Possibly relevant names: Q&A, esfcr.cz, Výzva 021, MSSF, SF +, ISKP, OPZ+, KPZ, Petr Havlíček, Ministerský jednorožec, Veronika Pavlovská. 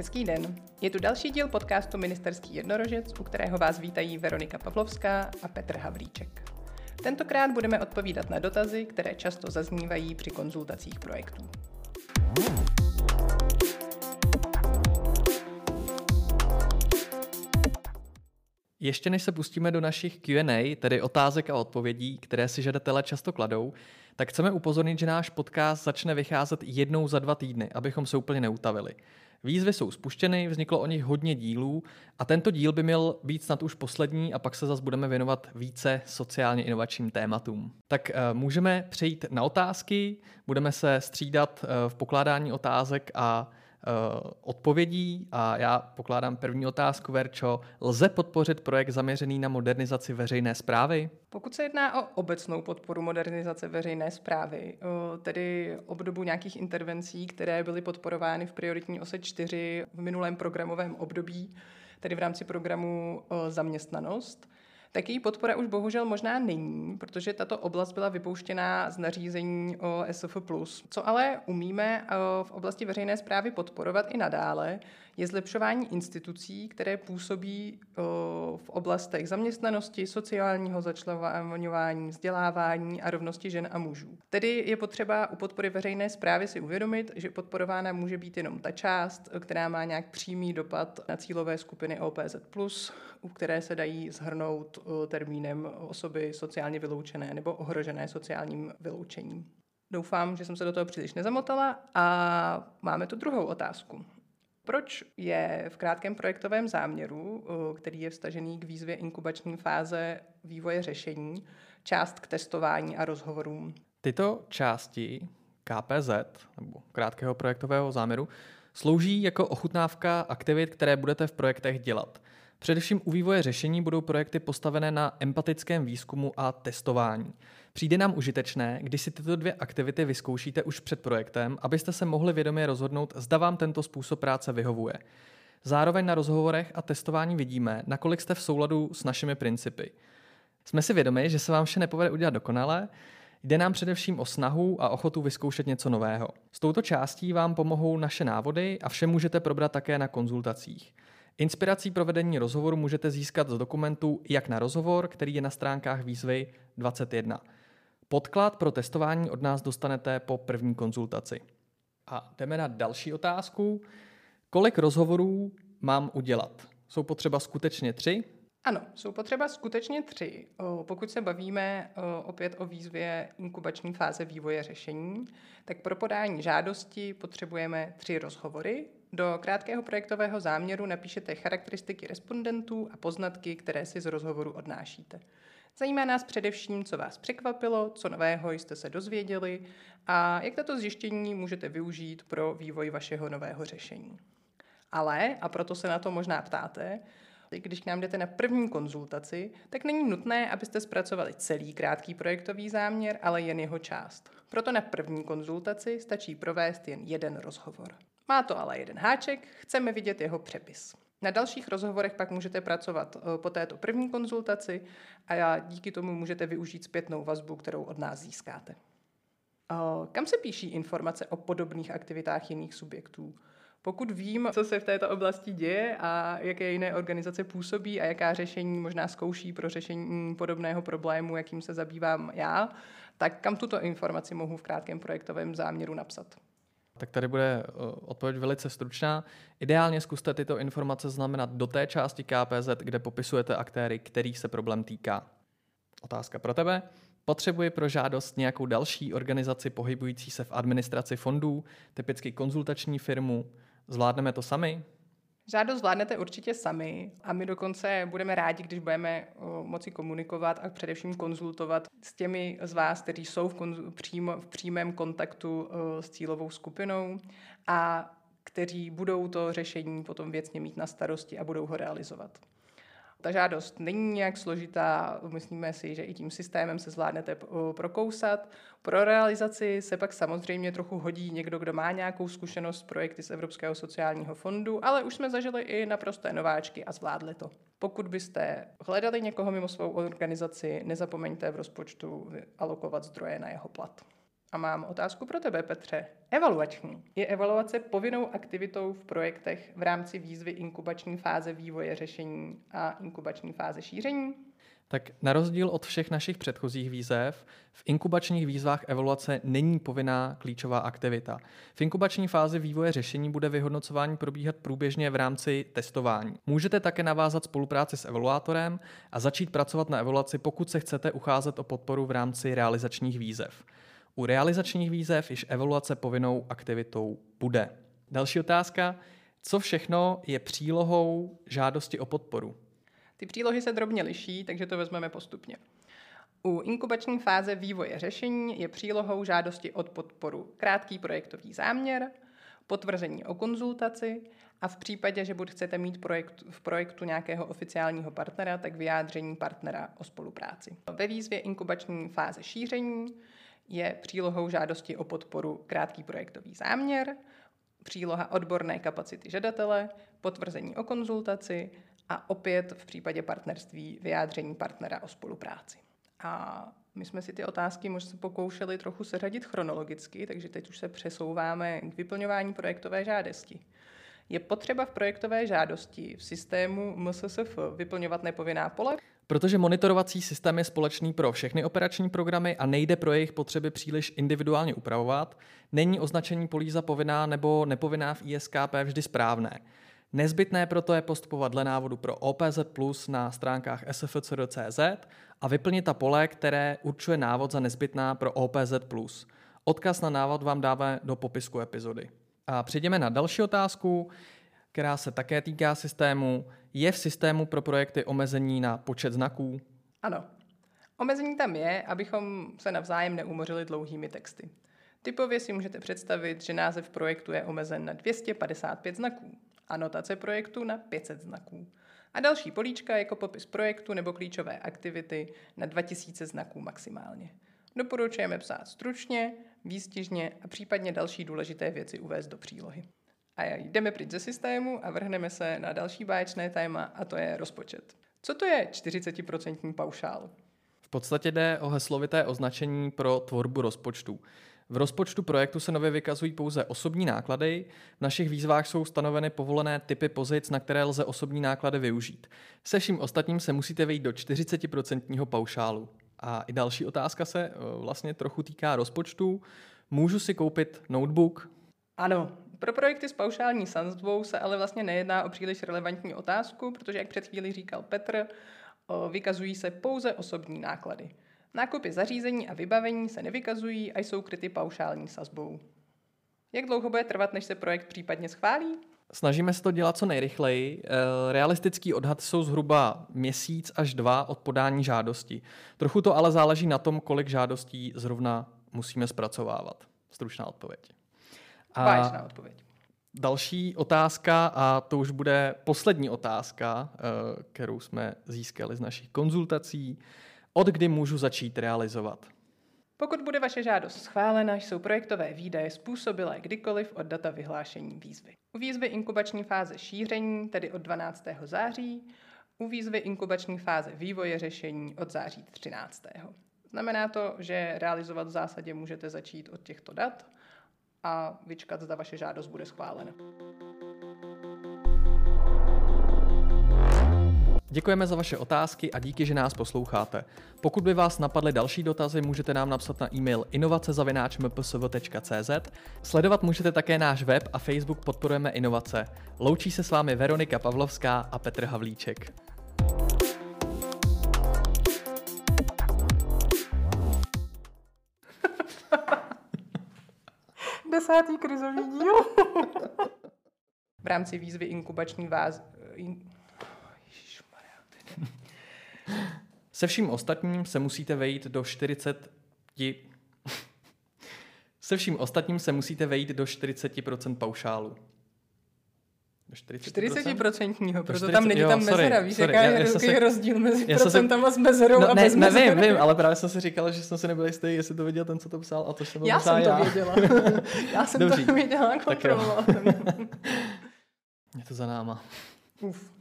Hezký den. Je tu další díl podcastu Ministerský jednorožec, u kterého vás vítají Veronika Pavlovská a Petr Havlíček. Tentokrát budeme odpovídat na dotazy, které často zaznívají při konzultacích projektů. Ještě než se pustíme do našich Q&A, tedy otázek a odpovědí, které si žadatelé často kladou, tak chceme upozornit, že náš podcast začne vycházet jednou za 2 týdny, abychom se úplně neutavili. Výzvy jsou spuštěny, vzniklo o nich hodně dílů a tento díl by měl být snad už poslední a pak se zase budeme věnovat více sociálně inovačním tématům. Tak můžeme přejít na otázky, budeme se střídat v pokládání otázek a odpovědí a já pokládám první otázku, Verčo. Lze podpořit projekt zaměřený na modernizaci veřejné správy? Pokud se jedná o obecnou podporu modernizace veřejné správy, tedy obdobu nějakých intervencí, které byly podporovány v prioritní ose 4 v minulém programovém období, tedy v rámci programu zaměstnanost, tak její podpora už bohužel možná není, protože tato oblast byla vypouštěná z nařízení o SF +. Co ale umíme v oblasti veřejné správy podporovat i nadále, je zlepšování institucí, které působí v oblastech zaměstnanosti, sociálního začleňování, vzdělávání a rovnosti žen a mužů. Tedy je potřeba u podpory veřejné správy si uvědomit, že podporována může být jenom ta část, která má nějak přímý dopad na cílové skupiny OPZ+, u které se dají shrnout termínem osoby sociálně vyloučené nebo ohrožené sociálním vyloučením. Doufám, že jsem se do toho příliš nezamotala a máme tu druhou otázku. Proč je v krátkém projektovém záměru, který je vztažený k výzvě inkubační fáze vývoje řešení, část k testování a rozhovorům? Tyto části KPZ, nebo krátkého projektového záměru, slouží jako ochutnávka aktivit, které budete v projektech dělat. Především u vývoje řešení budou projekty postavené na empatickém výzkumu a testování. Přijde nám užitečné, když si tyto 2 aktivity vyzkoušíte už před projektem, abyste se mohli vědomě rozhodnout, zda vám tento způsob práce vyhovuje. Zároveň na rozhovorech a testování vidíme, nakolik jste v souladu s našimi principy. Jsme si vědomi, že se vám vše nepovede udělat dokonale, jde nám především o snahu a ochotu vyzkoušet něco nového. S touto částí vám pomohou naše návody a vše můžete probrat také na konzultacích. Inspirací pro vedení rozhovoru můžete získat z dokumentu Jak na rozhovor, který je na stránkách výzvy 21. Podklad pro testování od nás dostanete po první konzultaci. A jdeme na další otázku. Kolik rozhovorů mám udělat? Jsou potřeba skutečně 3? Ano, jsou potřeba skutečně 3. Pokud se bavíme opět o výzvě inkubační fáze vývoje řešení, tak pro podání žádosti potřebujeme 3 rozhovory. Do krátkého projektového záměru napíšete charakteristiky respondentů a poznatky, které si z rozhovoru odnášíte. Zajímá nás především, co vás překvapilo, co nového jste se dozvěděli a jak tato zjištění můžete využít pro vývoj vašeho nového řešení. Ale, a proto se na to možná ptáte, když k nám jdete na první konzultaci, tak není nutné, abyste zpracovali celý krátký projektový záměr, ale jen jeho část. Proto na první konzultaci stačí provést jen 1 rozhovor. Má to ale 1 háček, chceme vidět jeho přepis. Na dalších rozhovorech pak můžete pracovat po této první konzultaci a díky tomu můžete využít zpětnou vazbu, kterou od nás získáte. Kam se píší informace o podobných aktivitách jiných subjektů? Pokud vím, co se v této oblasti děje a jaké jiné organizace působí a jaká řešení možná zkouší pro řešení podobného problému, jakým se zabývám já, tak kam tuto informaci mohu v krátkém projektovém záměru napsat? Tak tady bude odpověď velice stručná. Ideálně zkuste tyto informace znamenat do té části KPZ, kde popisujete aktéry, kterých se problém týká. Otázka pro tebe. Potřebuje pro žádost nějakou další organizaci pohybující se v administraci fondů, typicky konzultační firmu? Zvládneme to sami? Žádost zvládnete určitě sami a my dokonce budeme rádi, když budeme moci komunikovat a především konzultovat s těmi z vás, kteří jsou v přímém kontaktu s cílovou skupinou a kteří budou to řešení potom věcně mít na starosti a budou ho realizovat. Ta žádost není nějak složitá, myslíme si, že i tím systémem se zvládnete prokousat. Pro realizaci se pak samozřejmě trochu hodí někdo, kdo má nějakou zkušenost s projekty z Evropského sociálního fondu, ale už jsme zažili i naprosté nováčky a zvládli to. Pokud byste hledali někoho mimo svou organizaci, nezapomeňte v rozpočtu alokovat zdroje na jeho plat. A mám otázku pro tebe, Petře. Evaluační. Je evaluace povinnou aktivitou v projektech v rámci výzvy inkubační fáze vývoje řešení a inkubační fáze šíření? Tak na rozdíl od všech našich předchozích výzev, v inkubačních výzvách evaluace není povinná klíčová aktivita. V inkubační fázi vývoje řešení bude vyhodnocování probíhat průběžně v rámci testování. Můžete také navázat spolupráci s evaluátorem a začít pracovat na evaluaci, pokud se chcete ucházet o podporu v rámci realizačních výzev. U realizačních výzev již evaluace povinnou aktivitou bude. Další otázka. Co všechno je přílohou žádosti o podporu? Ty přílohy se drobně liší, takže to vezmeme postupně. U inkubační fáze vývoje řešení je přílohou žádosti o podporu krátký projektový záměr, potvrzení o konzultaci a v případě, že chcete mít v projektu nějakého oficiálního partnera, tak vyjádření partnera o spolupráci. Ve výzvě inkubační fáze šíření je přílohou žádosti o podporu krátký projektový záměr, příloha odborné kapacity žadatele, potvrzení o konzultaci a opět v případě partnerství vyjádření partnera o spolupráci. A my jsme si ty otázky možná pokoušeli trochu seřadit chronologicky, takže teď už se přesouváme k vyplňování projektové žádosti. Je potřeba v projektové žádosti v systému MSSF vyplňovat nepovinná pole? Protože monitorovací systém je společný pro všechny operační programy a nejde pro jejich potřeby příliš individuálně upravovat, není označení polí za povinná nebo nepovinná v ISKP vždy správné. Nezbytné proto je postupovat dle návodu pro OPZ+ na stránkách esfcr.cz a vyplnit ta pole, které určuje návod za nezbytná pro OPZ+. Odkaz na návod vám dáme do popisku epizody. A přejdeme na další otázku, která se také týká systému. Je v systému pro projekty omezení na počet znaků? Ano. Omezení tam je, abychom se navzájem neumořili dlouhými texty. Typově si můžete představit, že název projektu je omezen na 255 znaků, anotace projektu na 500 znaků a další políčka jako popis projektu nebo klíčové aktivity na 2000 znaků maximálně. Doporučujeme psát stručně, výstižně a případně další důležité věci uvést do přílohy. A jdeme pryč ze systému a vrhneme se na další báječné téma, a to je rozpočet. Co to je 40% paušál? V podstatě jde o heslovité označení pro tvorbu rozpočtu. V rozpočtu projektu se nově vykazují pouze osobní náklady, v našich výzvách jsou stanoveny povolené typy pozic, na které lze osobní náklady využít. Se vším ostatním se musíte vejít do 40% paušálu. A i další otázka se vlastně trochu týká rozpočtu. Můžu si koupit notebook? Ano. Pro projekty s paušální sazbou se ale vlastně nejedná o příliš relevantní otázku, protože, jak před chvílí říkal Petr, vykazují se pouze osobní náklady. Nákupy zařízení a vybavení se nevykazují a jsou kryty paušální sazbou. Jak dlouho bude trvat, než se projekt případně schválí? Snažíme se to dělat co nejrychleji. Realistický odhad jsou zhruba 1 až 2 měsíce od podání žádosti. Trochu to ale záleží na tom, kolik žádostí zrovna musíme zpracovávat. Stručná odpověď. Vážná odpověď. Další otázka, a to už bude poslední otázka, kterou jsme získali z našich konzultací. Od kdy můžu začít realizovat? Pokud bude vaše žádost schválena, jsou projektové výdaje způsobilé kdykoliv od data vyhlášení výzvy. U výzvy inkubační fáze šíření, tedy od 12. září, u výzvy inkubační fáze vývoje řešení od září 13. Znamená to, že realizovat v zásadě můžete začít od těchto dat a vyčkat, zda vaše žádost bude schválena. Děkujeme za vaše otázky a díky, že nás posloucháte. Pokud by vás napadly další dotazy, můžete nám napsat na e-mail inovace@mpsv.cz. Sledovat můžete také náš web a Facebook Podporujeme inovace. Loučí se s vámi Veronika Pavlovská a Petr Havlíček. Desátý krizový díl. V rámci výzvy inkubační váz... Se vším ostatním se musíte vejít do 40% paušálu. Do 40%? Proto tam není tam mezera. Víš, jaká je rozdíl mezi procentama s mezerou a bez mezery? Nevím, ale právě jsem si říkala, že jsem si nebyl jistý, jestli to věděl ten, co to psal, a to jsem byl psal já. Já jsem to věděla, kontrolovala. Je to za náma. Uf.